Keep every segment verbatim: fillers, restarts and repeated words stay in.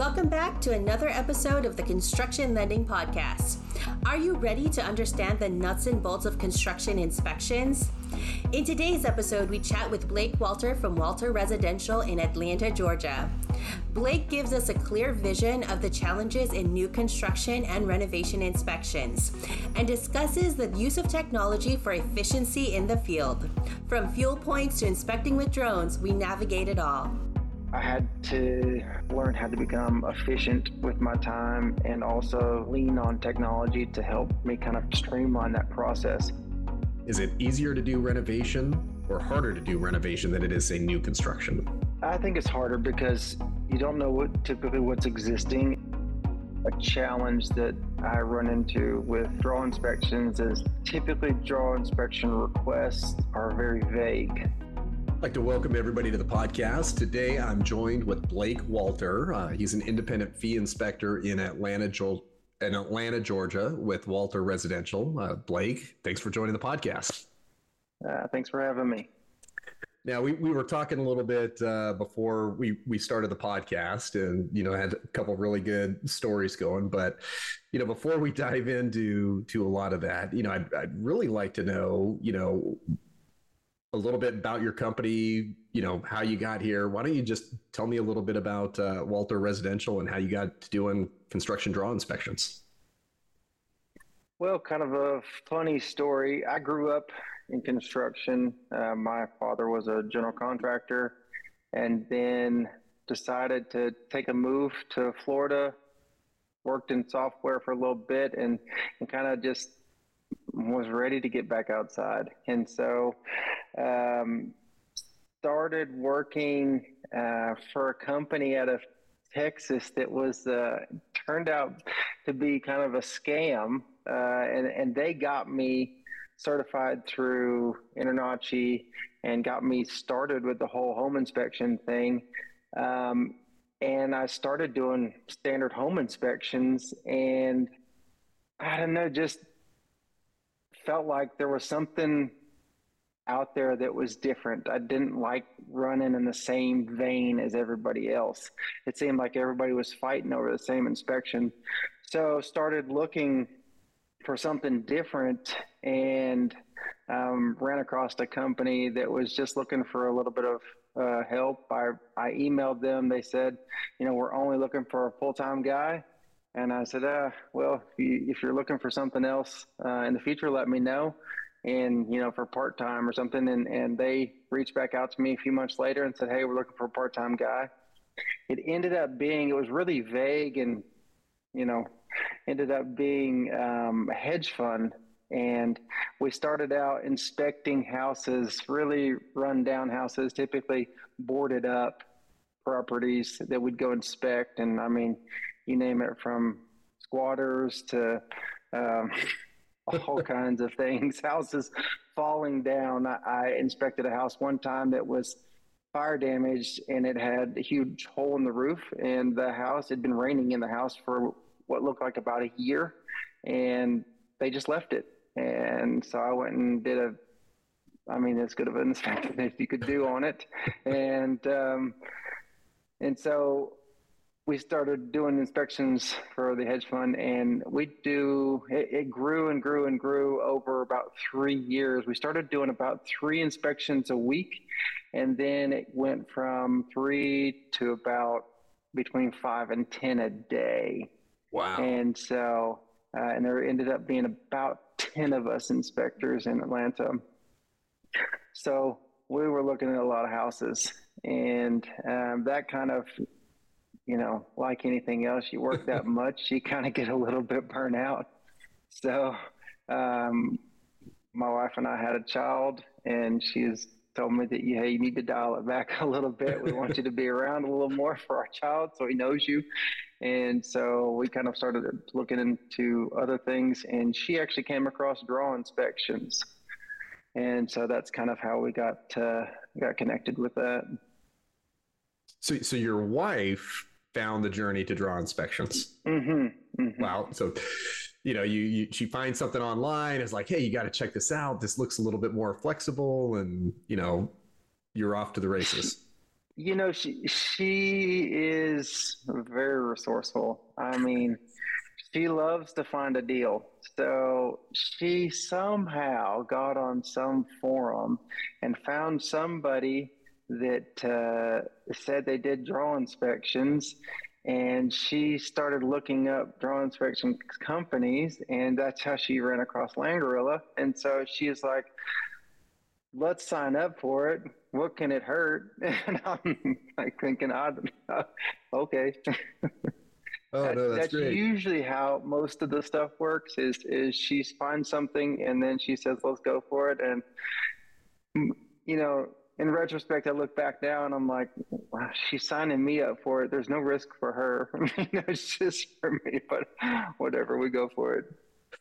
Welcome back to another episode of the Construction Lending Podcast. Are you ready to understand the nuts and bolts of construction inspections? In today's episode, we chat with Blake Walter from Walter Residential in Atlanta, Georgia. Blake gives us a clear vision of the challenges in new construction and renovation inspections and discusses the use of technology for efficiency in the field. From fuel points to inspecting with drones, we navigate it all. I had to learn how to become efficient with my time and also lean on technology to help me kind of streamline that process. Is it easier to do renovation or harder to do renovation than it is, say, new construction? I think it's harder because you don't know what typically what's existing. A challenge that I run into with draw inspections is typically draw inspection requests are very vague. I'd like to welcome everybody to the podcast. Today, I'm joined with Blake Walter. Uh, he's an independent fee inspector in Atlanta, jo- in Atlanta, Georgia with Walter Residential. Uh, Blake, thanks for joining the podcast. Uh, thanks for having me. Now, we, we were talking a little bit uh, before we, we started the podcast and, you know, had a couple of really good stories going. But, you know, before we dive into to a lot of that, you know, I'd, I'd really like to know, you know, a little bit about your company, you know, how you got here. Why don't you just tell me a little bit about uh, Walter Residential and how you got to doing construction draw inspections? Well, kind of a funny story. I grew up in construction. Uh, my father was a general contractor and then decided to take a move to Florida, worked in software for a little bit and, and kind of just was ready to get back outside. And so um, started working uh, for a company out of Texas that was uh, turned out to be kind of a scam. Uh, and, and they got me certified through InterNACHI and got me started with the whole home inspection thing. Um, and I started doing standard home inspections and I don't know, just felt like there was something out there that was different. I didn't like running in the same vein as everybody else. It seemed like everybody was fighting over the same inspection. So started looking for something different and um, ran across a company that was just looking for a little bit of uh, help. I, I emailed them. They said, you know, we're only looking for a full-time guy. And I said, uh, well, if, you, if you're looking for something else uh, in the future, let me know. And, you know, for part-time or something. And, and they reached back out to me a few months later and said, hey, we're looking for a part-time guy. It ended up being, it was really vague and, you know, ended up being um, a hedge fund. And we started out inspecting houses, really run down houses, typically boarded up properties that we'd go inspect. And I mean, you name it, from squatters to um, all kinds of things, houses falling down. I, I inspected a house one time that was fire damaged and it had a huge hole in the roof and the house had been raining in the house for what looked like about a year and they just left it. And so I went and did a, I mean, as good of an inspection as you could do on it. And, um, and so we started doing inspections for the hedge fund and we do, it, it grew and grew and grew over about three years. We started doing about three inspections a week. And then it went from three to about between five and ten a day. Wow. And so, uh, and there ended up being about ten of us inspectors in Atlanta. So we were looking at a lot of houses and um, that kind of, you know, like anything else, you work that much, you kind of get a little bit burnt out. So um, my wife and I had a child and she's told me that, yeah, you need to dial it back a little bit. We want you to be around a little more for our child so he knows you. And so we kind of started looking into other things and she actually came across draw inspections. And so that's kind of how we got uh, got connected with that. So so your wife found the journey to draw inspections. Mm-hmm, mm-hmm. Wow. So, you know, you, you she finds something online. It's like, hey, you got to check this out. This looks a little bit more flexible and, you know, you're off to the races. You know, she she is very resourceful. I mean, she loves to find a deal. So she somehow got on some forum and found somebody that uh, said they did draw inspections, and she started looking up draw inspection companies, and that's how she ran across Land Gorilla. And so she's like, let's sign up for it. What can it hurt? And I'm like thinking, I don't know. Okay. Oh, that, no, that's, that's great. Usually how most of the stuff works is, is she finds something and then she says, let's go for it. And, you know, in retrospect, I look back now and I'm like, wow, she's signing me up for it. There's no risk for her. It's just for me, but whatever, we go for it.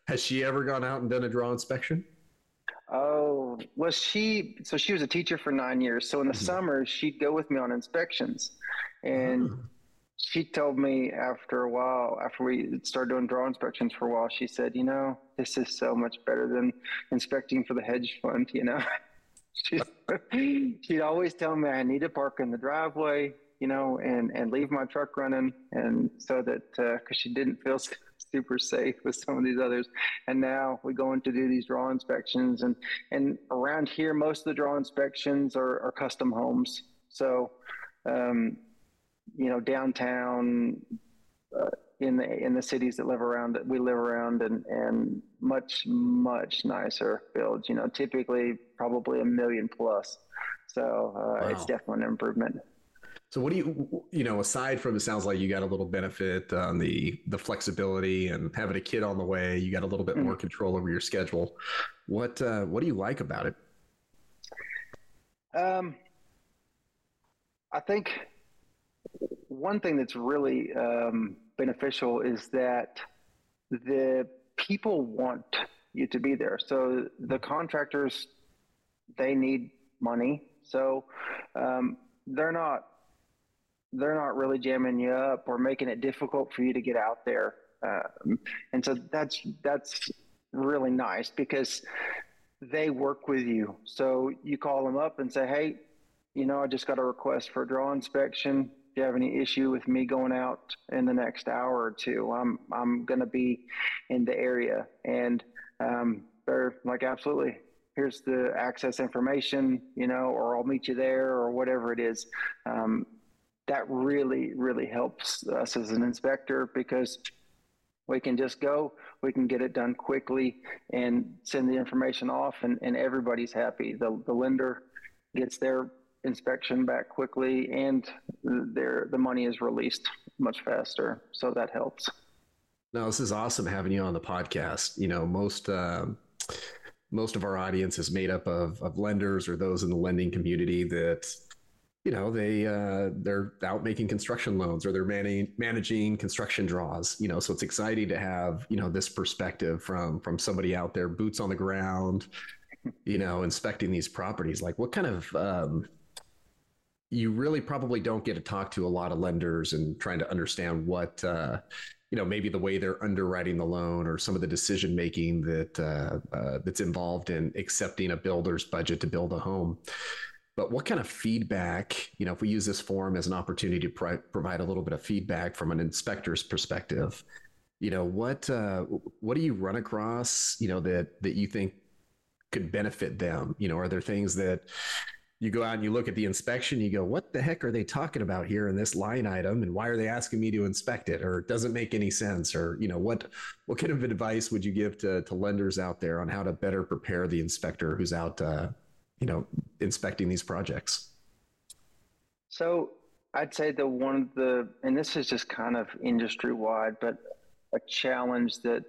Has she ever gone out and done a draw inspection? Oh, well, she, so she was a teacher for nine years. So in the mm-hmm. summer, she'd go with me on inspections. And mm. she told me after a while, after we started doing draw inspections for a while, she said, you know, this is so much better than inspecting for the hedge fund, you know. she'd, she'd always tell me I need to park in the driveway, you know, and, and leave my truck running. And so that, because uh, she didn't feel so super safe with some of these others. And now we go in to do these draw inspections, and, and around here, most of the draw inspections are, are custom homes. So, um, you know, downtown, uh, in the, in the cities that live around that we live around, and, and much, much nicer builds, you know, typically probably a million plus. So, uh, wow. It's definitely an improvement. So what do you, you know, aside from, it sounds like you got a little benefit on the the flexibility and having a kid on the way, you got a little bit more mm-hmm. control over your schedule. What uh, what do you like about it? Um, I think one thing that's really um, beneficial is that the people want you to be there. So the contractors, they need money. So um, they're not, they're not really jamming you up or making it difficult for you to get out there. Um, and so that's, that's really nice because they work with you. So you call them up and say, hey, you know, I just got a request for a draw inspection. Do you have any issue with me going out in the next hour or two? I'm, I'm going to be in the area. And um, they're like, absolutely. Here's the access information, you know, or I'll meet you there or whatever it is. Um, That really, really helps us as an inspector because we can just go, we can get it done quickly and send the information off, and, and everybody's happy. The the lender gets their inspection back quickly, and their the money is released much faster. So that helps. No, this is awesome having you on the podcast. You know, most uh, most of our audience is made up of, of lenders or those in the lending community that, you know, they, uh, they're out making construction loans or they're man- managing construction draws, you know, so it's exciting to have, you know, this perspective from, from somebody out there, boots on the ground, you know, inspecting these properties. Like what kind of, um, you really probably don't get to talk to a lot of lenders and trying to understand what, uh, you know, maybe the way they're underwriting the loan or some of the decision making that uh, uh, that's involved in accepting a builder's budget to build a home. But what kind of feedback, you know, if we use this forum as an opportunity to pro- provide a little bit of feedback from an inspector's perspective, you know, what uh, what do you run across, you know, that that you think could benefit them? You know, are there things that you go out and you look at the inspection, you go, what the heck are they talking about here in this line item? And why are they asking me to inspect it? Or it doesn't make any sense? Or, you know, what what kind of advice would you give to, to lenders out there on how to better prepare the inspector who's out uh you know, inspecting these projects? So I'd say the one of the, and this is just kind of industry wide, but a challenge that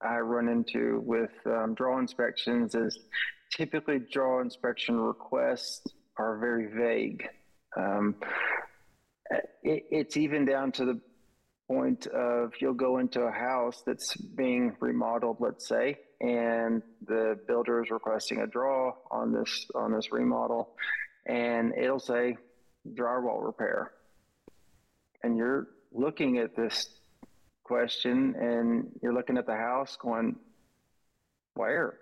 I run into with um, draw inspections is typically draw inspection requests are very vague. Um, it, it's even down to the point of you'll go into a house that's being remodeled, let's say, and the builder is requesting a draw on this on this remodel, and it'll say drywall repair, and you're looking at this question and you're looking at the house going, where?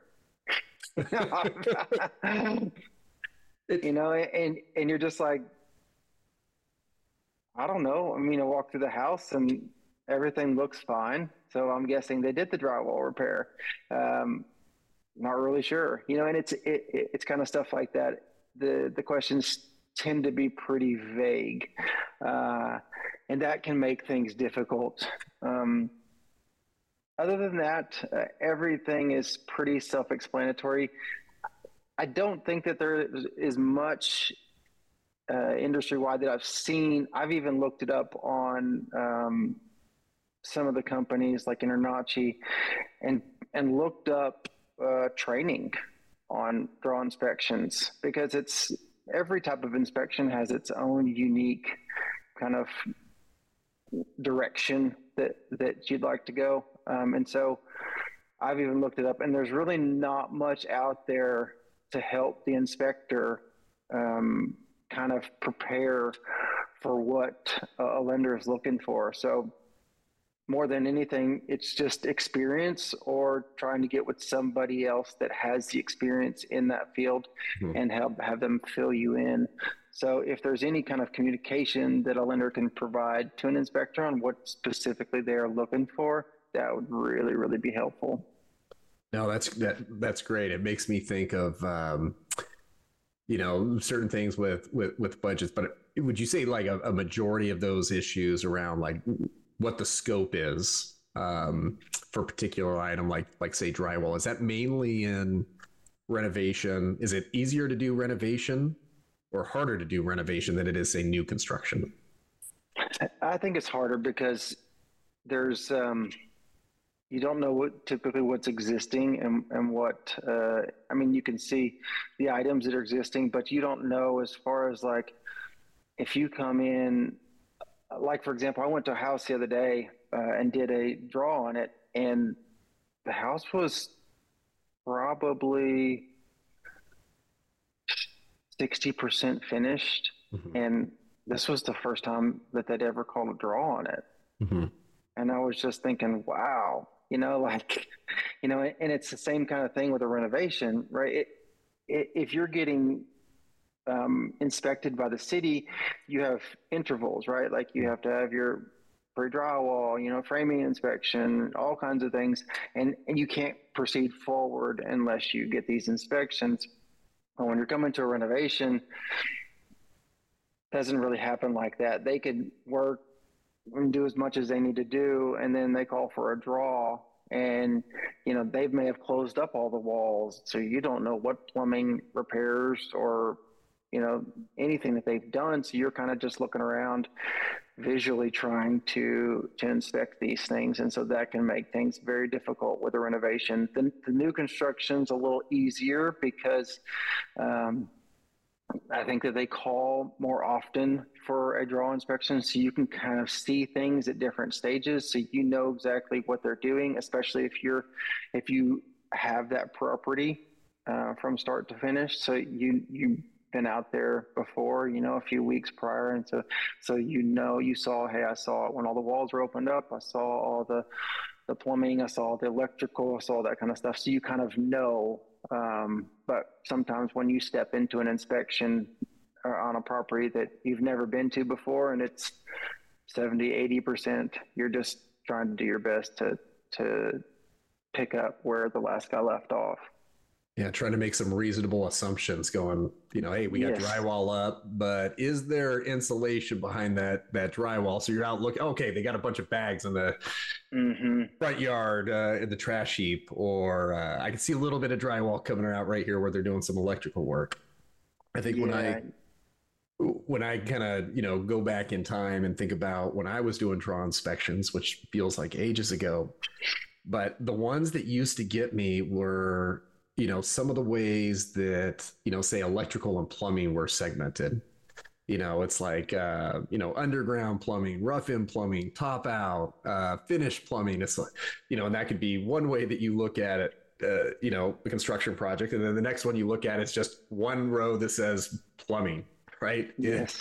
You know, and and you're just like, I don't know. I mean, I walked through the house and everything looks fine. So I'm guessing they did the drywall repair. Um, not really sure, you know, and it's, it, it's kind of stuff like that. The, the questions tend to be pretty vague. Uh, and that can make things difficult. Um, other than that, uh, everything is pretty self-explanatory. I don't think that there is much uh, industry-wide that I've seen. I've even looked it up on um, some of the companies like InterNACHI and, and looked up uh, training on draw inspections, because it's every type of inspection has its own unique kind of direction that, that you'd like to go. Um, and so I've even looked it up, and there's really not much out there to help the inspector um, kind of prepare for what a lender is looking for. So more than anything, it's just experience or trying to get with somebody else that has the experience in that field mm-hmm. and help have them fill you in. So if there's any kind of communication that a lender can provide to an inspector on what specifically they're looking for, that would really, really be helpful. No, that's, that, that's great. It makes me think of, um, you know, certain things with, with, with budgets, but would you say like a, a majority of those issues around like what the scope is, um, for a particular item, like, like say drywall, is that mainly in renovation? Is it easier to do renovation or harder to do renovation than it is say new construction? I think it's harder because there's, um, you don't know what typically what's existing and, and what, uh, I mean, you can see the items that are existing, but you don't know as far as like, if you come in, like, for example, I went to a house the other day uh, and did a draw on it, and the house was probably sixty percent finished. Mm-hmm. And this was the first time that they'd ever called a draw on it. Mm-hmm. And I was just thinking, wow. You know, like, you know, and it's the same kind of thing with a renovation, right? It, it, if you're getting um, inspected by the city, you have intervals, right? Like you have to have your pre-drywall, you know, framing inspection, all kinds of things. And, and you can't proceed forward unless you get these inspections. And when you're coming to a renovation, it doesn't really happen like that. They could work and do as much as they need to do, and then they call for a draw, and you know they may have closed up all the walls, so you don't know what plumbing repairs or you know anything that they've done. So you're kind of just looking around visually trying to to inspect these things, and so that can make things very difficult with a renovation. The, the new construction's a little easier because um I think that they call more often for a draw inspection, so you can kind of see things at different stages, so you know exactly what they're doing, especially if you're if you have that property uh, from start to finish. So you you've been out there before, you know, a few weeks prior, and so so you know you saw, hey, I saw it when all the walls were opened up. I saw all the the plumbing. I saw the electrical. I saw that kind of stuff. So you kind of know. Um, but sometimes when you step into an inspection on a property that you've never been to before, and it's seventy, eighty percent, you're just trying to do your best to, to pick up where the last guy left off. Yeah. Trying to make some reasonable assumptions going, you know, hey, we got yes. drywall up, but is there insulation behind that, that drywall? So you're out looking, okay, they got a bunch of bags in the mm-hmm. front yard, uh, in the trash heap, or, uh, I can see a little bit of drywall coming out right here where they're doing some electrical work. I think yeah. when I, when I kind of, you know, go back in time and think about when I was doing draw inspections, which feels like ages ago, but the ones that used to get me were, you know, some of the ways that, you know, say electrical and plumbing were segmented. You know, it's like, uh, you know, underground plumbing, rough in plumbing, top out, uh, finished plumbing. It's like, you know, and that could be one way that you look at it, uh, you know, the construction project. And then the next one you look at, it's just one row that says plumbing, right? Yes.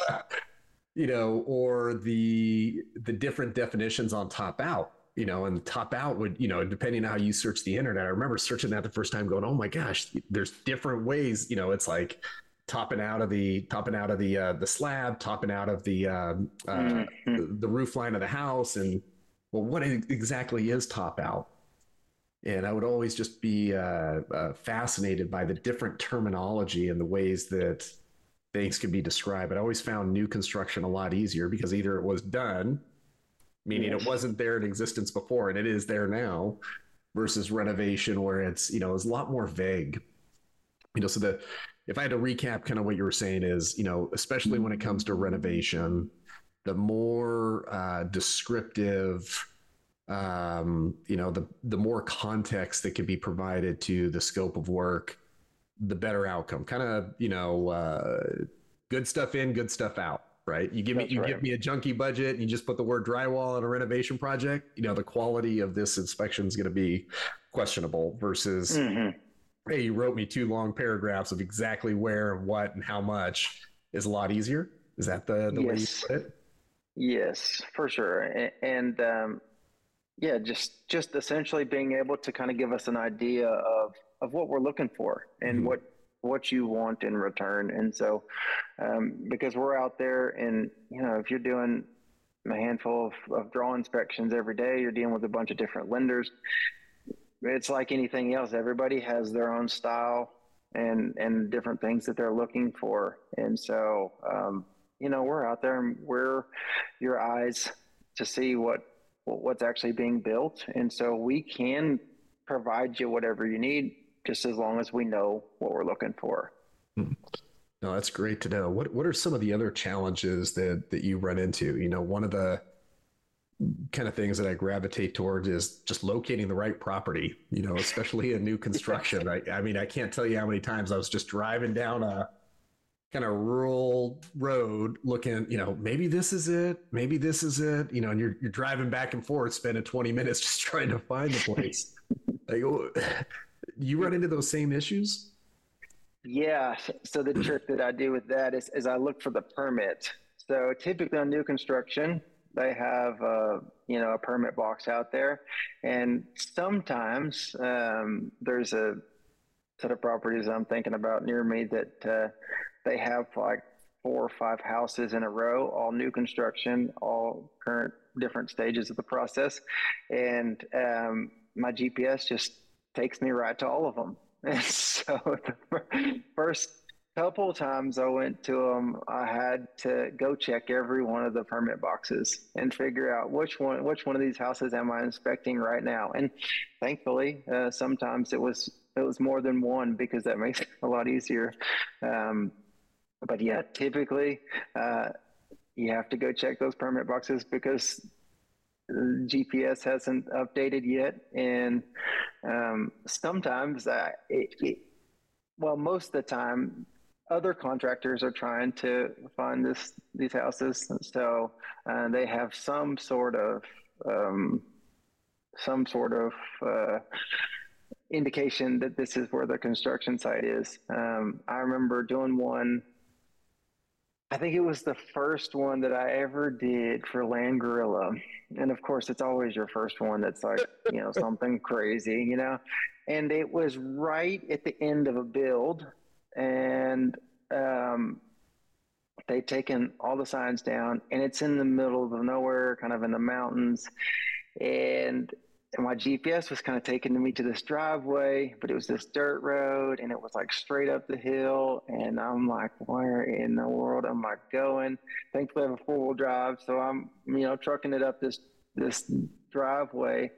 You know, or the, the different definitions on top out. You know, and top out would, you know, depending on how you search the internet, I remember searching that the first time going, oh my gosh, there's different ways, you know, it's like topping out of the topping out of the uh, the slab, topping out of the uh, uh, the, the roof line of the house, and well, what exactly is top out? And I would always just be uh, uh, fascinated by the different terminology and the ways that things could be described. But I always found new construction a lot easier because either it was done, meaning yes. it wasn't there in existence before, and it is there now, versus renovation where it's, you know, it's a lot more vague. You know, so the if I had to recap kind of what you were saying is, you know, especially when it comes to renovation, the more uh, descriptive, um, you know, the, the more context that can be provided to the scope of work, the better outcome. Kind of, you know, uh, good stuff in, good stuff out. Right. You give That's me you right. give me a junky budget and you just put the word drywall on a renovation project. You know, the quality of this inspection is going to be questionable versus, mm-hmm. hey, you wrote me two long paragraphs of exactly where, what and how much is a lot easier. Is that the, the yes. way you put it? Yes, for sure. And, and um, yeah, just just essentially being able to kind of give us an idea of of what we're looking for and mm-hmm. what. what you want in return. And so, um, because we're out there and, you know, if you're doing a handful of, of draw inspections every day, you're dealing with a bunch of different lenders. It's like anything else. Everybody has their own style and, and different things that they're looking for. And so, um, you know, we're out there and we're your eyes to see what, what's actually being built. And so we can provide you whatever you need, just as long as we know what we're looking for. No, that's great to know. What what are some of the other challenges that, that you run into? You know, one of the kind of things that I gravitate towards is just locating the right property, you know, especially in new construction. I, I mean, I can't tell you how many times I was just driving down a kind of rural road looking, you know, maybe this is it, maybe this is it, you know, and you're, you're driving back and forth, spending twenty minutes just trying to find the place. Like, oh, you run into those same issues? Yeah. So the trick that I do with that is, is I look for the permit. So typically on new construction, they have a, you know, a permit box out there. And sometimes um, there's a set of properties I'm thinking about near me that uh, they have like four or five houses in a row, all new construction, all current different stages of the process. And um, my G P S just takes me right to all of them. And so the first couple times I went to them, I had to go check every one of the permit boxes and figure out which one, which one of these houses am I inspecting right now? And thankfully, uh, sometimes it was, it was more than one because that makes it a lot easier. Um, but yeah, typically uh, you have to go check those permit boxes because G P S hasn't updated yet. And um, sometimes, I, it, it, well, most of the time, other contractors are trying to find this these houses. So uh, they have some sort of, um, some sort of uh, indication that this is where the construction site is. Um, I remember doing one. I think it was the first one that I ever did for Land Gorilla. And of course, it's always your first one that's like, you know, something crazy, you know. And it was right at the end of a build. And um, they'd taken all the signs down. And it's in the middle of nowhere, kind of in the mountains. And, and my G P S was kind of taking me to this driveway, but it was this dirt road. And it was like straight up the hill. And I'm like, where in the world am I going? Thankfully, I have a four-wheel drive. So I'm, you know, trucking it up this this driveway.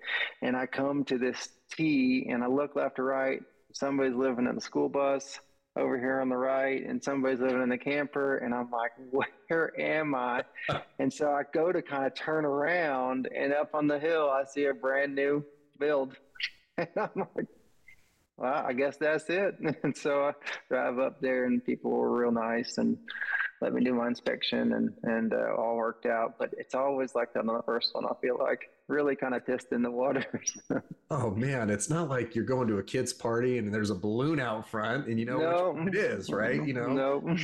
And I come to this T, and I look left to right. Somebody's living in the school bus over here on the right, and somebody's living in the camper. And I'm like, where am I? And so I go to kind of turn around, and up on the hill, I see a brand new build. And I'm like, well, I guess that's it. And so I drive up there, and people were real nice and let me do my inspection, and, and uh, all worked out. But it's always like that on the first one, I feel like. Really kind of testing the waters. Oh man, it's not like you're going to a kid's party and there's a balloon out front and you know no. which one it is, right? You know, no.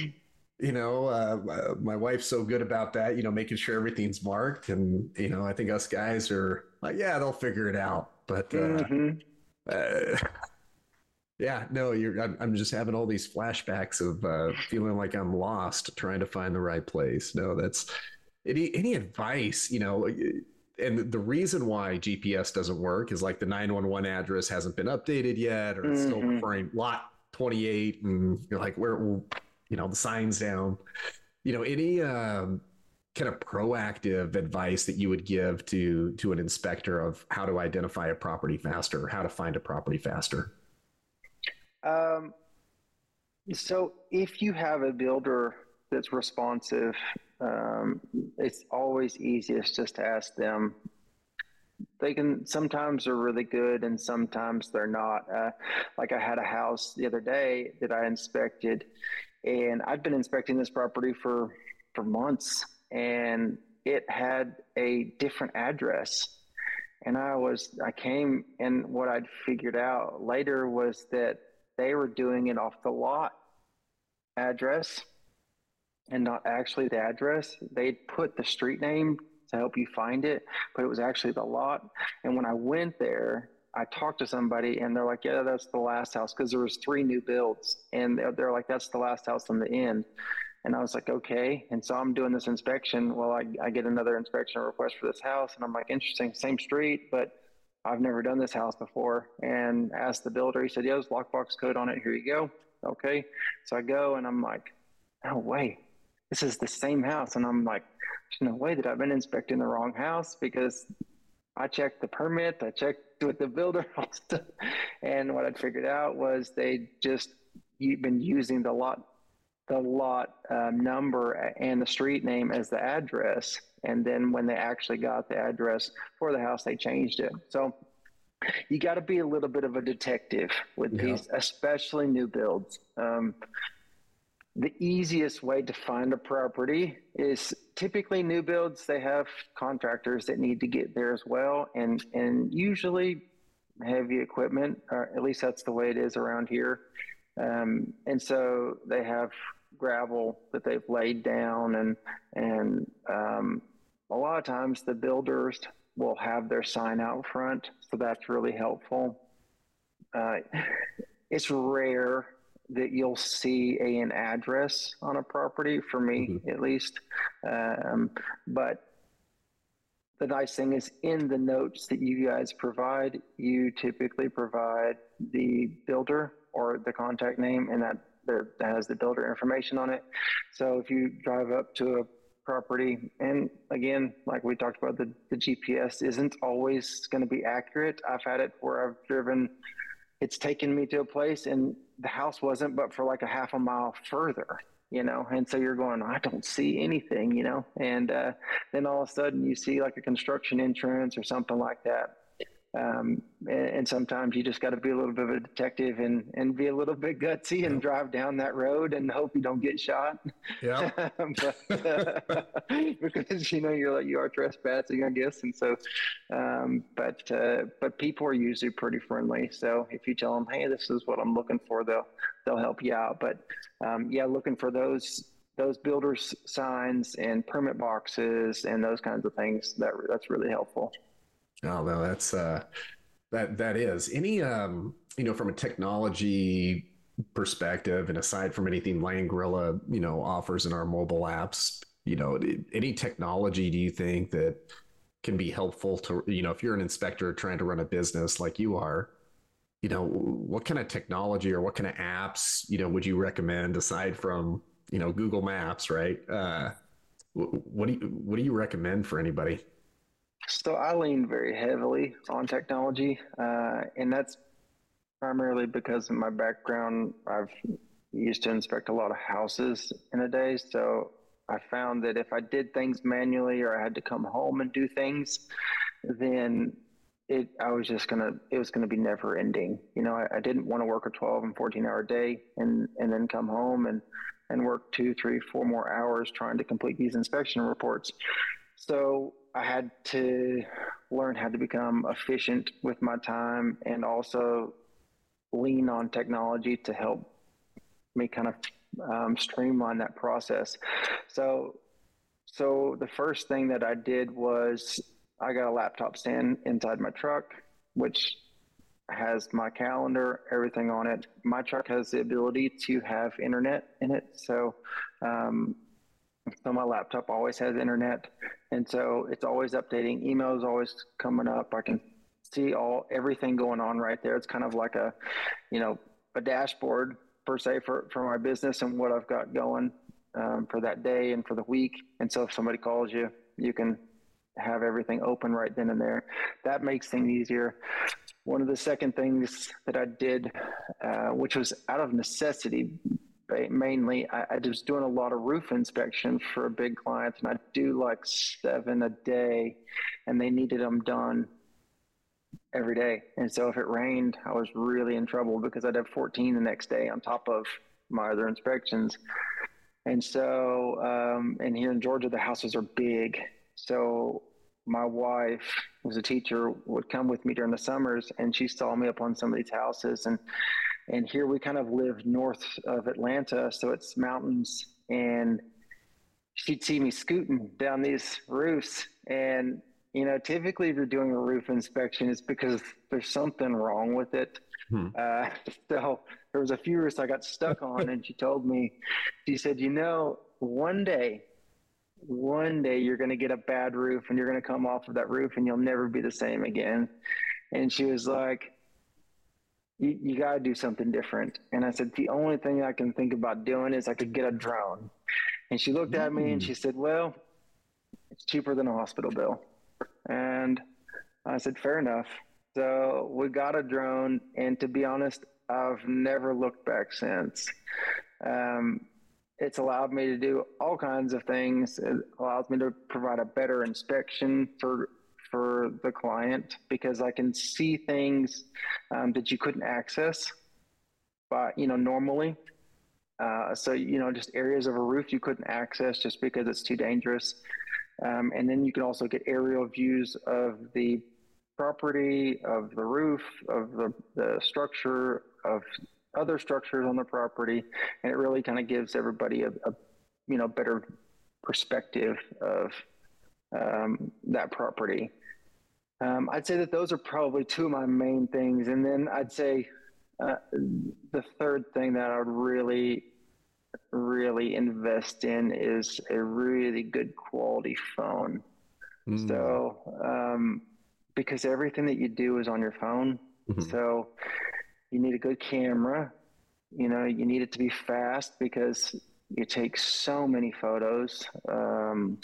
you know, uh, my wife's so good about that, you know, making sure everything's marked. And, you know, I think us guys are like, yeah, they'll figure it out. But uh, mm-hmm. uh, Yeah, no, you're, I'm, I'm just having all these flashbacks of uh, feeling like I'm lost, trying to find the right place. No, that's any, any advice, you know, and the reason why G P S doesn't work is like the nine one one address hasn't been updated yet, or it's mm-hmm. still referring lot twenty-eight, and you're like, where will, you know, the sign's down, you know, any um, kind of proactive advice that you would give to, to an inspector of how to identify a property faster, or how to find a property faster. Um, so if you have a builder that's responsive, um, it's always easiest just to ask them. They can, sometimes they're really good and sometimes they're not. Uh, like I had a house the other day that I inspected, and I've been inspecting this property for, for months, and it had a different address. And I was, I came, and what I'd figured out later was that they were doing it off the lot address and not actually the address. They'd put the street name to help you find it, but it was actually the lot. And when I went there, I talked to somebody and they're like, yeah, that's the last house. 'Cause there was three new builds, and they're, they're like, that's the last house on the end. And I was like, okay. And so I'm doing this inspection. Well, I, I get another inspection request for this house. And I'm like, interesting, same street, but I've never done this house before. And asked the builder, he said, yeah, there's lockbox code on it. Here you go. Okay. So I go and I'm like, no way, this is the same house. And I'm like, there's no way that I've been inspecting the wrong house, because I checked the permit, I checked with the builder. And what I'd figured out was they just, you've been using the lot the lot uh, number and the street name as the address. And then when they actually got the address for the house, they changed it. So you got to be a little bit of a detective with yeah. these, especially new builds. Um, the easiest way to find a property is typically new builds. They have contractors that need to get there as well. And, and usually heavy equipment, or at least that's the way it is around here. Um, and so they have gravel that they've laid down, and and um, a lot of times the builders will have their sign out front, so that's really helpful. Uh, it's rare that you'll see a, an address on a property, for me mm-hmm. at least, um, but the nice thing is, in the notes that you guys provide, you typically provide the builder or the contact name, and that that has the builder information on it. So if you drive up to a property, and again, like we talked about, the, the G P S isn't always going to be accurate. I've had it where I've driven, it's taken me to a place and the house wasn't, but for like a half a mile further, you know, and so you're going, I don't see anything, you know, and uh, then all of a sudden you see like a construction entrance or something like that. Um, and, and sometimes you just got to be a little bit of a detective and, and be a little bit gutsy and yeah. drive down that road and hope you don't get shot. Yeah, but, uh, because you know you're like, you are trespassing, I guess. And so, um, but uh, but people are usually pretty friendly. So if you tell them, hey, this is what I'm looking for, they'll they'll help you out. But um, yeah, looking for those those builders' signs and permit boxes and those kinds of things, that that's really helpful. Oh, no, that's uh, that that is any, um, you know, from a technology perspective, and aside from anything Land Gorilla, you know, offers in our mobile apps, you know, any technology do you think that can be helpful to, you know, if you're an inspector trying to run a business like you are, you know, what kind of technology or what kind of apps, you know, would you recommend aside from, you know, Google Maps, right? Uh, what do you, what do you recommend for anybody? So I lean very heavily on technology, uh, and that's primarily because of my background. I've used to inspect a lot of houses in a day, so I found that if I did things manually or I had to come home and do things, then it I was just gonna it was gonna be never ending. You know, I, I didn't want to work a twelve and fourteen hour day and and then come home and and work two, three, four more hours trying to complete these inspection reports. So I had to learn how to become efficient with my time and also lean on technology to help me kind of um, streamline that process. So, so the first thing that I did was I got a laptop stand inside my truck, which has my calendar, everything on it. My truck has the ability to have internet in it. So, um, so my laptop always has internet. And so it's always updating. Emails always coming up. I can see all everything going on right there. It's kind of like a, you know, a dashboard per se for, for my business and what I've got going um, for that day and for the week. And so if somebody calls you, you can have everything open right then and there. That makes things easier. One of the second things that I did, uh, which was out of necessity, mainly, I, I was doing a lot of roof inspections for a big client, and I do like seven a day, and they needed them done every day. And so if it rained, I was really in trouble because I'd have fourteen the next day on top of my other inspections. And so, um, and here in Georgia, the houses are big. So my wife, who's a teacher, would come with me during the summers, and she saw me up on some of these houses. And and here we kind of live north of Atlanta, so it's mountains. And she'd see me scooting down these roofs. And, you know, typically if you're doing a roof inspection, it's because there's something wrong with it. Hmm. Uh, so there was a few roofs I got stuck on, and she told me, she said, you know, one day, one day you're going to get a bad roof and you're going to come off of that roof and you'll never be the same again. And she was like, you, you got to do something different. And I said, the only thing I can think about doing is I could get a drone. And she looked at me and she said, well, it's cheaper than a hospital bill. And I said, fair enough. So we got a drone. And to be honest, I've never looked back since. Um, It's allowed me to do all kinds of things. It allows me to provide a better inspection for for the client because I can see things um, that you couldn't access, by, you know, normally. Uh, so, you know, just areas of a roof you couldn't access just because it's too dangerous. Um, and then you can also get aerial views of the property, of the roof, of the, the structure, of other structures on the property, and it really kind of gives everybody a, a you know better perspective of um, that property. Um, I'd say that those are probably two of my main things, and then I'd say uh, the third thing that I would really, really invest in is a really good quality phone. Mm. So um, because everything that you do is on your phone, mm-hmm. so. You need a good camera, you know, you need it to be fast because you take so many photos, um,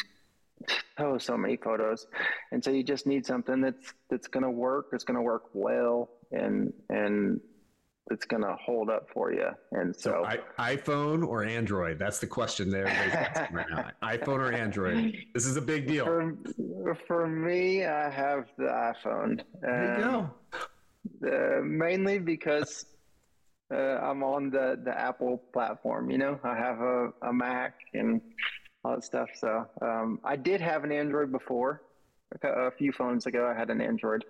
oh, so many photos. And so you just need something that's, that's going to work, that's going to work well, and, and it's going to hold up for you. And so, so I, iPhone or Android, that's the question there. Right now. iPhone or Android, this is a big deal. For, for me, I have the iPhone. There you um, go. Uh, mainly because uh, I'm on the, the Apple platform, you know, I have a, a Mac and all that stuff. So um, I did have an Android before. A few phones ago, I had an Android.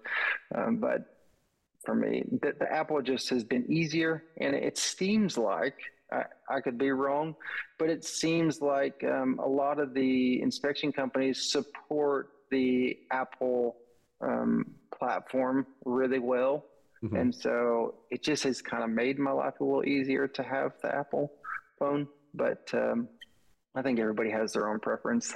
Um, but for me, the, the Apple just has been easier. And it seems like, I, I could be wrong, but it seems like um, a lot of the inspection companies support the Apple um, platform really well. Mm-hmm. And so it just has kind of made my life a little easier to have the Apple phone, but um, I think everybody has their own preference.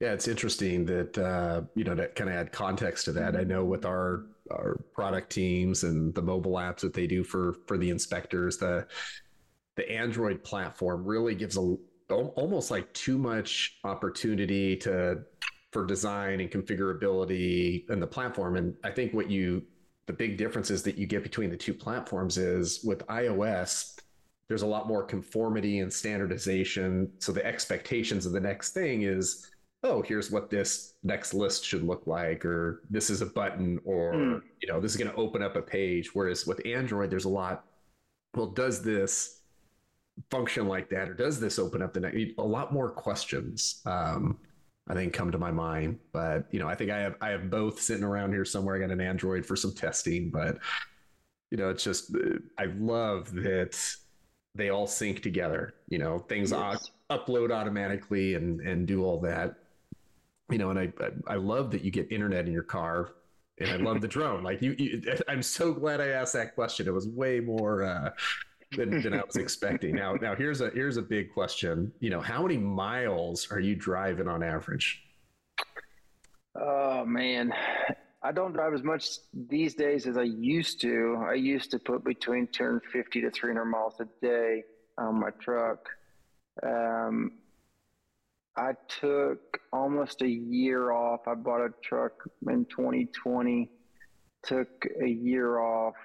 Yeah, it's interesting that, uh, you know, to kind of add context to that, I know with our, our product teams and the mobile apps that they do for, for the inspectors, the, the Android platform really gives a almost like too much opportunity to for design and configurability and the platform. And I think what you, the big differences that you get between the two platforms is with iOS, there's a lot more conformity and standardization. So the expectations of the next thing is, oh, here's what this next list should look like, or this is a button, or, mm. you know, this is going to open up a page. Whereas with Android, there's a lot, well, does this function like that? Or does this open up the next, a lot more questions. Um, I think come to my mind, but you know, I think I have, I have both sitting around here somewhere. I got an Android for some testing, but you know, it's just, I love that they all sync together, you know, things yes. o- upload automatically and, and do all that, you know, and I, I love that you get internet in your car and I love the drone. Like you, you, I'm so glad I asked that question. It was way more uh, than, than I was expecting. Now, now here's a here's a big question. You know, how many miles are you driving on average? Oh man, I don't drive as much these days as I used to. I used to put between two hundred fifty to three hundred miles a day on my truck. Um, I took almost a year off. I bought a truck in twenty twenty, took a year off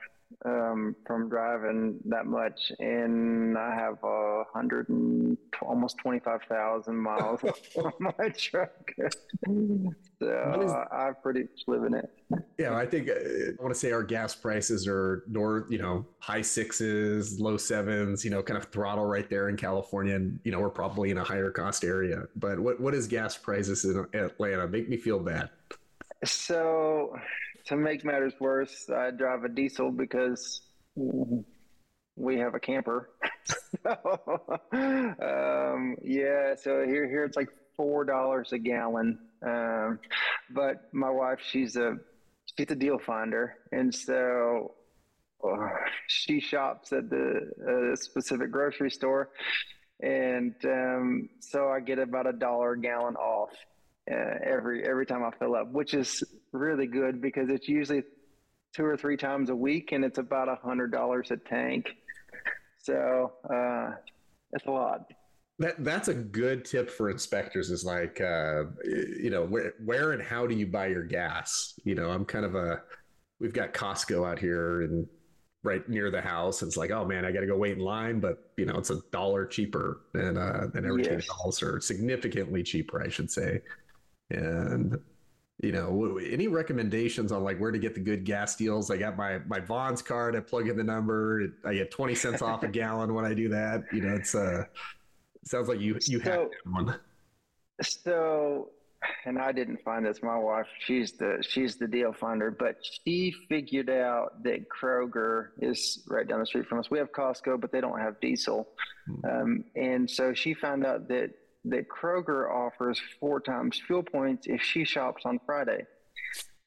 um, from driving that much, and I have a hundred and almost twenty-five thousand miles on my truck. So is, uh, I pretty much live in it. Yeah, I think uh, I want to say our gas prices are north, you know, high sixes, low sevens, you know, kind of throttle right there in California. And, you know, we're probably in a higher cost area. But what, what is gas prices in Atlanta? Make me feel bad. So to make matters worse, I drive a diesel because we have a camper. So, um, yeah, so here, here it's like four dollars a gallon. Um, but my wife, she's a, she's a deal finder. And so uh, she shops at the uh, specific grocery store. And, um, so I get about a dollar a gallon off, uh, every, every time I fill up, which is really good because it's usually two or three times a week and it's about a hundred dollars a tank. So, uh, it's a lot. That that's a good tip for inspectors is like, uh, you know, where, where and how do you buy your gas? You know, I'm kind of a, we've got Costco out here and right near the house. And it's like, oh man, I got to go wait in line, but you know, it's a dollar cheaper than, uh, than everything else, or significantly cheaper, I should say. And, you know, any recommendations on like where to get the good gas deals? I got my, my Vons card. I plug in the number. I get twenty cents off a gallon when I do that. You know, it's uh, sounds like you you so, had one. So, and I didn't find this. My wife, she's the she's the deal finder, but she figured out that Kroger is right down the street from us. We have Costco, but they don't have diesel, mm-hmm. um, and so she found out that that Kroger offers four times fuel points if she shops on Friday.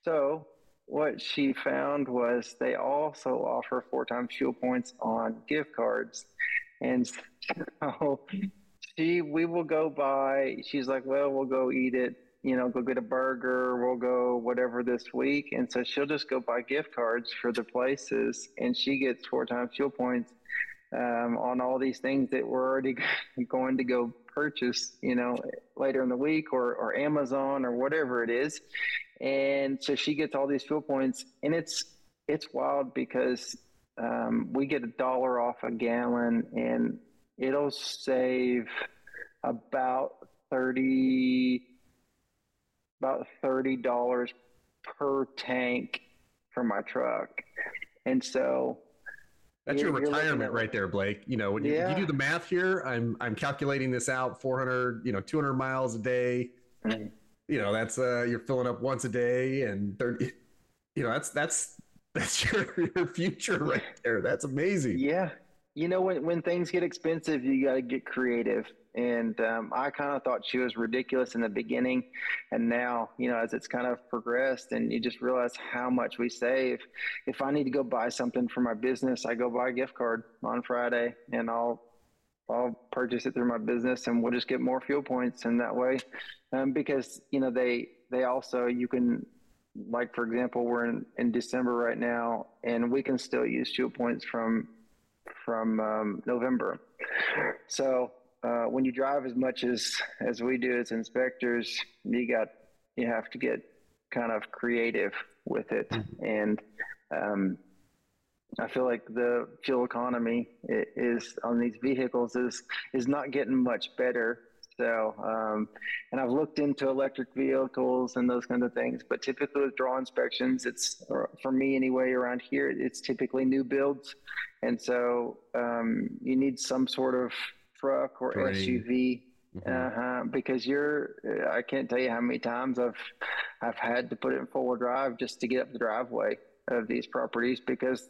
So what she found was they also offer four times fuel points on gift cards, and so. She, we will go by, she's like, well, we'll go eat it, you know, go get a burger, we'll go whatever this week. And so she'll just go buy gift cards for the places and she gets four times fuel points um, on all these things that we're already going to go purchase, you know, later in the week or, or Amazon or whatever it is. And so she gets all these fuel points and it's, it's wild because um, we get a dollar off a gallon and it'll save about thirty, about thirty dollars per tank for my truck, and so that's your retirement right there, Blake. You know, when you, yeah. you do the math here, I'm I'm calculating this out: four hundred, you know, two hundred miles a day. Mm-hmm. You know, that's uh, you're filling up once a day, and thirty. You know, that's that's that's your, your future right there. That's amazing. Yeah. You know, when, when things get expensive, you got to get creative. And um, I kind of thought she was ridiculous in the beginning. And now, you know, as it's kind of progressed and you just realize how much we save. If I need to go buy something for my business, I go buy a gift card on Friday and I'll I'll purchase it through my business and we'll just get more fuel points in that way. Um, because, you know, they, they also, you can, like, for example, we're in, in December right now and we can still use fuel points from from um, November. So uh, when you drive as much as, as we do as inspectors, you got, you have to get kind of creative with it. And um, I feel like the fuel economy is on these vehicles is, is not getting much better. So, um, and I've looked into electric vehicles and those kind of things, but typically with draw inspections, it's, for me anyway, around here, it's typically new builds. And so um, you need some sort of truck or Great. S U V mm-hmm. uh-huh, because you're, I can't tell you how many times I've, I've had to put it in four-wheel drive just to get up the driveway of these properties because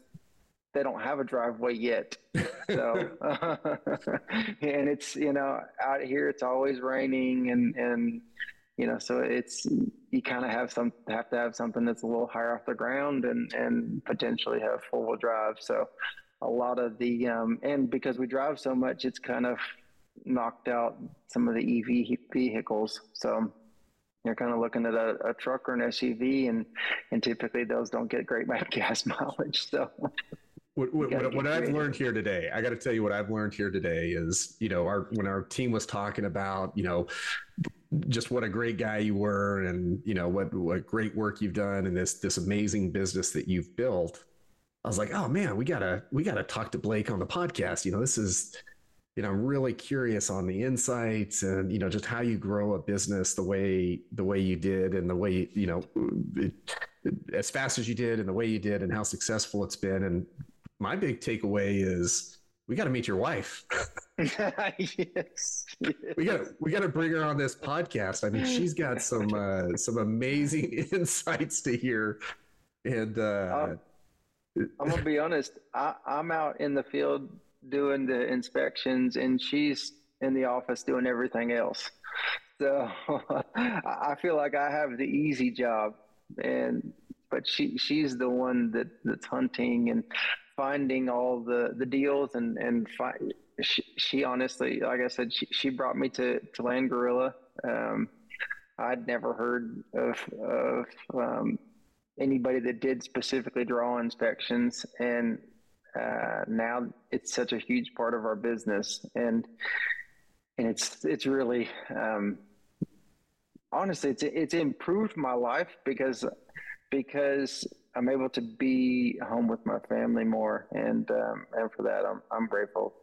they don't have a driveway yet. So, uh, and it's, you know, out here, it's always raining and, and you know, so it's, you kind of have some, have to have something that's a little higher off the ground and, and potentially have four wheel drive. So a lot of the, um, and because we drive so much, it's kind of knocked out some of the E V vehicles. So you're kind of looking at a, a truck or an S U V, and, and typically those don't get great gas mileage. So what, what, what, what I've learned here today, I got to tell you what I've learned here today is, you know, our, when our team was talking about, you know, just what a great guy you were and, you know, what, what great work you've done and this, this amazing business that you've built. I was like, oh man, we gotta, we gotta talk to Blake on the podcast. You know, this is, you know, I'm really curious on the insights and, you know, just how you grow a business the way, the way you did and the way, you know, it, it, as fast as you did and the way you did and how successful it's been. And my big takeaway is we got to meet your wife. yes, yes. We got we got to bring her on this podcast. I mean, she's got some, uh, some amazing insights to hear. And, uh, I'm, I'm gonna be honest. I, I'm out in the field doing the inspections and she's in the office doing everything else. So I feel like I have the easy job, and but she she's the one that, that's hunting and finding all the, the deals and and find, she, she honestly, like I said, she, she brought me to, to Land Gorilla. Um, I'd never heard of of um, anybody that did specifically draw inspections, and uh now it's such a huge part of our business, and and it's it's really um honestly it's it's improved my life because because I'm able to be home with my family more, and um and for that I'm I'm grateful.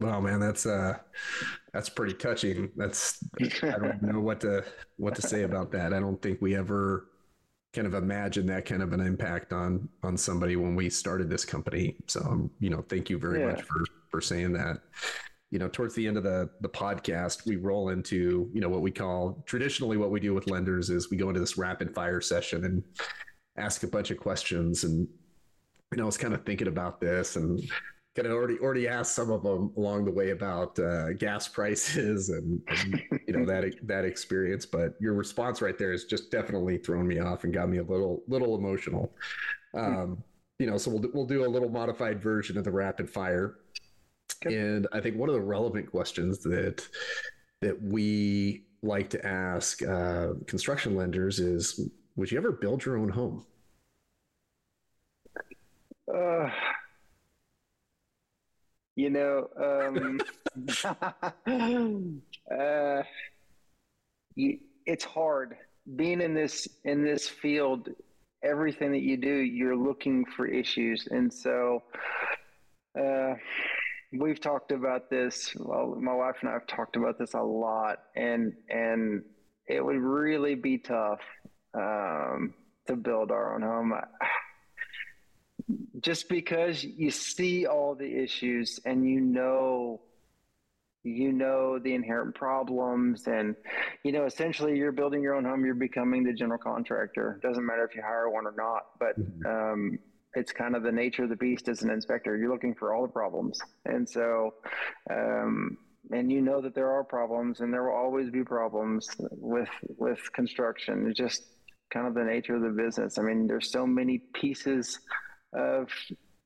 Wow, man, that's uh that's pretty touching. That's I don't know what to what to say about that. I don't think we ever kind of imagine that kind of an impact on, on somebody when we started this company. So, you know, thank you very yeah. much for, for saying that. You know, towards the end of the, the podcast, we roll into, you know, what we call traditionally what we do with lenders is we go into this rapid fire session and ask a bunch of questions. And, you know, I was kind of thinking about this and kind of already, already asked some of them along the way about uh, gas prices and, and you know, that, that experience, but your response right there has just definitely thrown me off and got me a little, little emotional. Um, you know, so we'll, we'll do a little modified version of the rapid fire. Okay. And I think one of the relevant questions that, that we like to ask uh, construction lenders is, would you ever build your own home? Uh, you know, um, uh, you, it's hard being in this, in this field, everything that you do, you're looking for issues. And so, uh, we've talked about this. Well, my wife and I have talked about this a lot, and, and it would really be tough, um, to build our own home. I, Just because you see all the issues and you know, you know the inherent problems, and you know essentially you're building your own home. You're becoming the general contractor. Doesn't matter if you hire one or not, but um, it's kind of the nature of the beast as an inspector. You're looking for all the problems, and so um, and you know that there are problems, and there will always be problems with with construction. It's just kind of the nature of the business. I mean, there's so many pieces of,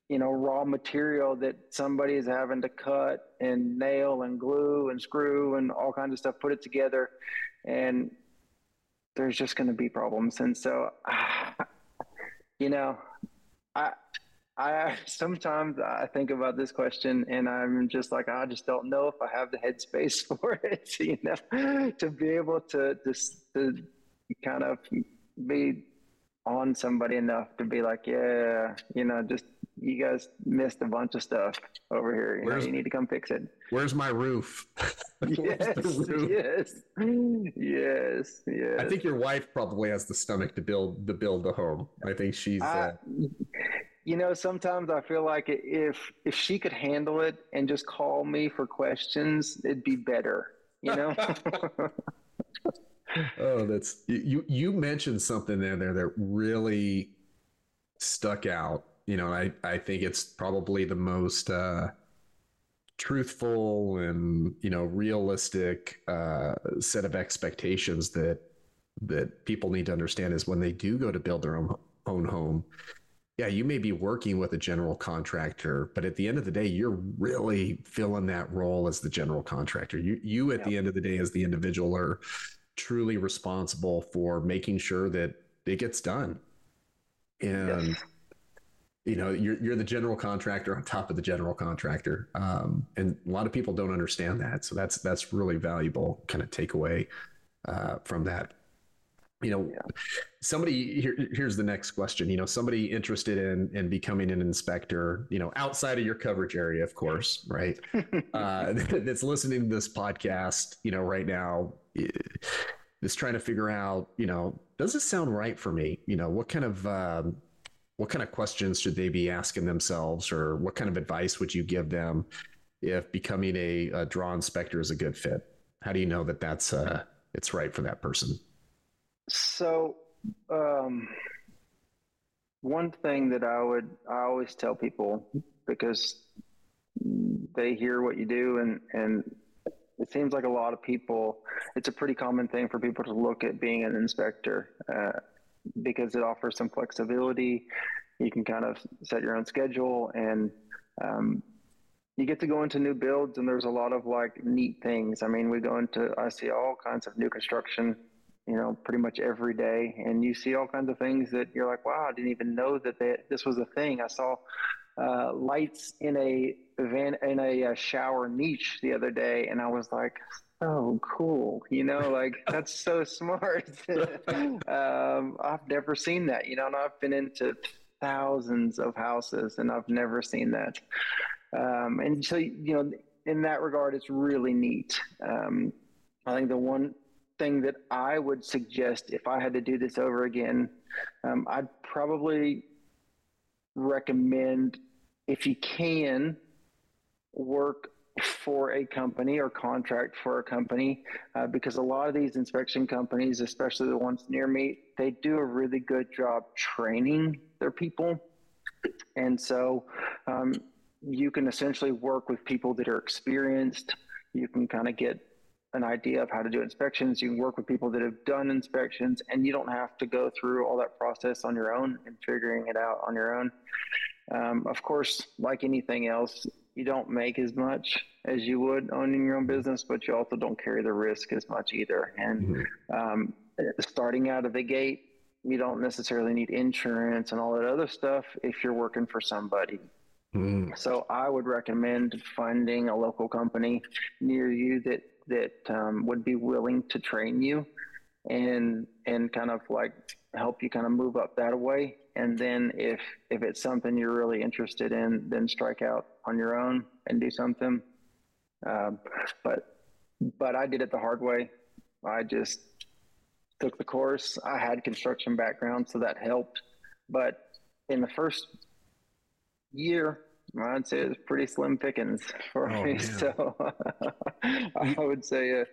you know, raw material that somebody is having to cut and nail and glue and screw and all kinds of stuff, put it together, and there's just going to be problems. And so, uh, you know, I, I, sometimes I think about this question and I'm just like, I just don't know if I have the headspace for it, you know, to be able to, to, to kind of be on somebody enough to be like, yeah, you know, just, you guys missed a bunch of stuff over here. You, know, you need to come fix it. Where's my roof? where's yes, roof? yes, yes, yes. I think your wife probably has the stomach to build the build a home. I think she's, uh... I, you know, sometimes I feel like if, if she could handle it and just call me for questions, it'd be better, you know? Oh, that's you, you mentioned something in there that really stuck out. You know, I, I think it's probably the most, uh, truthful and, you know, realistic uh, set of expectations that that people need to understand is when they do go to build their own own home. Yeah, you may be working with a general contractor, but at the end of the day, you're really filling that role as the general contractor. You, you at yeah. the end of the day, as the individual, are truly responsible for making sure that it gets done. And, yeah. you know, you're you're the general contractor on top of the general contractor. Um, and a lot of people don't understand that. So that's that's really valuable kind of takeaway uh, from that. You know, yeah. somebody here, here's the next question, you know, somebody interested in, in becoming an inspector, you know, outside of your coverage area, of course, right. uh, that's listening to this podcast, you know, right now, is trying to figure out, you know, does this sound right for me? You know, what kind of, um, what kind of questions should they be asking themselves, or what kind of advice would you give them if becoming a, a draw inspector is a good fit? How do you know that that's, uh, it's right for that person? So, um, one thing that I would, I always tell people, because they hear what you do, and, and it seems like a lot of people, it's a pretty common thing for people to look at being an inspector, uh, because it offers some flexibility. You can kind of set your own schedule, and, um, you get to go into new builds, and there's a lot of like neat things. I mean, we go into, I see all kinds of new construction, you know, pretty much every day. And you see all kinds of things that you're like, wow, I didn't even know that they, this was a thing. I saw uh, lights in a van, in a shower niche the other day. And I was like, oh, cool. You know, like that's so smart. um, I've never seen that, you know, and I've been into thousands of houses and I've never seen that. Um, and so, you know, in that regard, it's really neat. Um, I think the one thing that I would suggest, if I had to do this over again, um, I'd probably recommend, if you can, work for a company or contract for a company, uh, because a lot of these inspection companies, especially the ones near me, they do a really good job training their people. And so um, you can essentially work with people that are experienced. You can kind of get an idea of how to do inspections. You can work with people that have done inspections, and you don't have to go through all that process on your own and figuring it out on your own. Um, of course, like anything else, you don't make as much as you would owning your own business, but you also don't carry the risk as much either. And mm-hmm. um, starting out of the gate, you don't necessarily need insurance and all that other stuff if you're working for somebody. Mm. So I would recommend finding a local company near you that that um, would be willing to train you and and kind of like help you kind of move up that way. And then if if it's something you're really interested in, then strike out on your own and do something. Um, but but I did it the hard way. I just took the course. I had construction background, so that helped. But in the first year, I'd say it's pretty slim pickings for oh, me. Man. So I would say uh,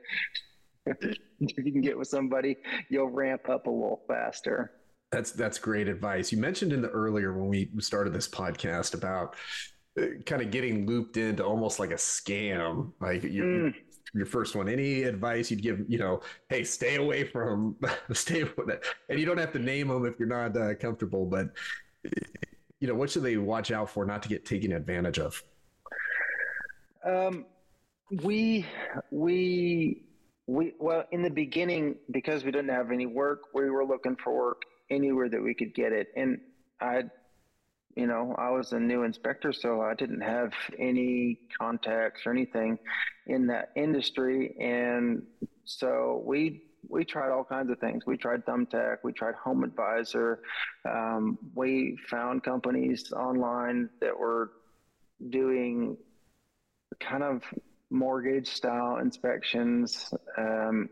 if you can get with somebody, you'll ramp up a little faster. That's that's great advice. You mentioned in the earlier when we started this podcast about kind of getting looped into almost like a scam, like you. Mm. Your first one, any advice you'd give, you know, hey, stay away from stay away from that. And you don't have to name them if you're not uh, comfortable, but you know, what should they watch out for not to get taken advantage of? Um, we, we, we, well, in the beginning, because we didn't have any work, we were looking for work anywhere that we could get it. And I, you know, I was a new inspector, so I didn't have any contacts or anything in that industry. And so we, we tried all kinds of things. We tried Thumbtack. We tried HomeAdvisor. Um, we found companies online that were doing kind of mortgage style inspections. Um,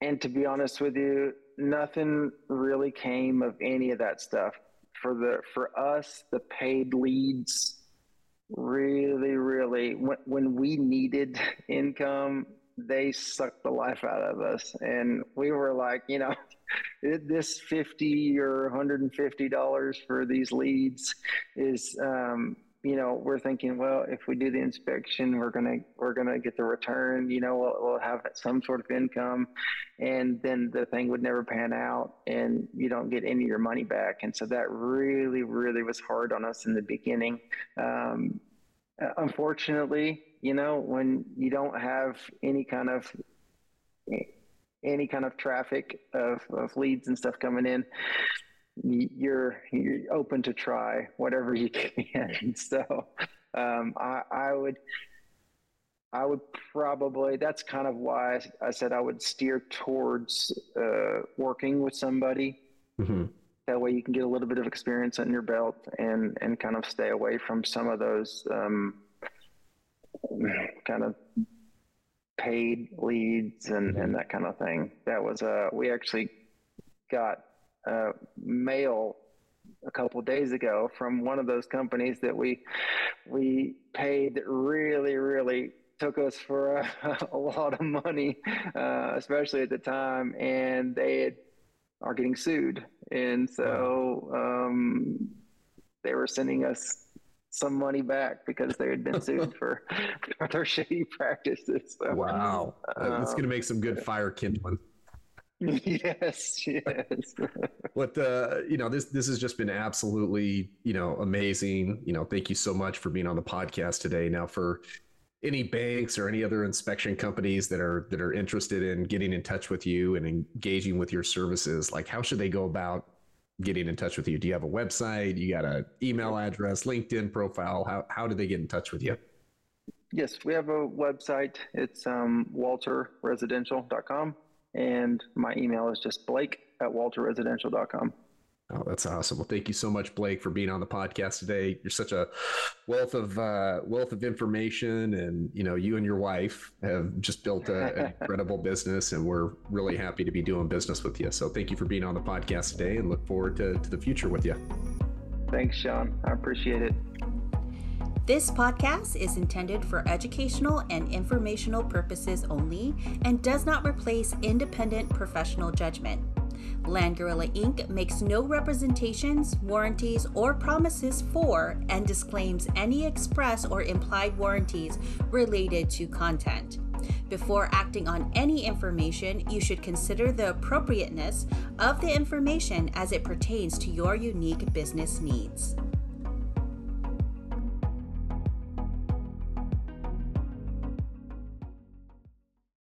and to be honest with you, nothing really came of any of that stuff. For the, for us, the paid leads really, really, when, when we needed income, they sucked the life out of us. And we were like, you know, this fifty dollars or one hundred fifty dollars for these leads is um, you know, we're thinking, well, if we do the inspection, we're going to, we're going to get the return, you know, we'll, we'll have some sort of income, and then the thing would never pan out and you don't get any of your money back. And so that really, really was hard on us in the beginning. Um, unfortunately, you know, when you don't have any kind of, any kind of traffic of, of leads and stuff coming in, you're you're open to try whatever you can. So um, I, I would I would probably, that's kind of why I said I would steer towards uh, working with somebody. Mm-hmm. That way you can get a little bit of experience under your belt and, and kind of stay away from some of those um, kind of paid leads and, and that kind of thing. That was, uh, we actually got uh, mail a couple of days ago from one of those companies that we, we paid that really, really took us for a, a lot of money, uh, especially at the time. And they had, are getting sued. And so um, they were sending us some money back because they had been sued for, for their shady practices. So, wow. Um, That's going to make some good fire kindling. Yes, yes. But, uh, you know, this, this has just been absolutely, you know, amazing. You know, thank you so much for being on the podcast today. Now, for any banks or any other inspection companies that are, that are interested in getting in touch with you and engaging with your services, like how should they go about getting in touch with you? Do you have a website? You got an email address, LinkedIn profile? How, how do they get in touch with you? Yes, we have a website. It's um, walter residential dot com. And my email is just blake at walter residential dot com. Oh, that's awesome. Well, thank you so much, Blake, for being on the podcast today. You're such a wealth of uh, wealth of information. And, you know, you and your wife have just built a, an incredible business, and we're really happy to be doing business with you. So thank you for being on the podcast today, and look forward to, to the future with you. Thanks, Sean. I appreciate it. This podcast is intended for educational and informational purposes only and does not replace independent professional judgment. Land Gorilla Incorporated makes no representations, warranties, or promises for and disclaims any express or implied warranties related to content. Before acting on any information, you should consider the appropriateness of the information as it pertains to your unique business needs.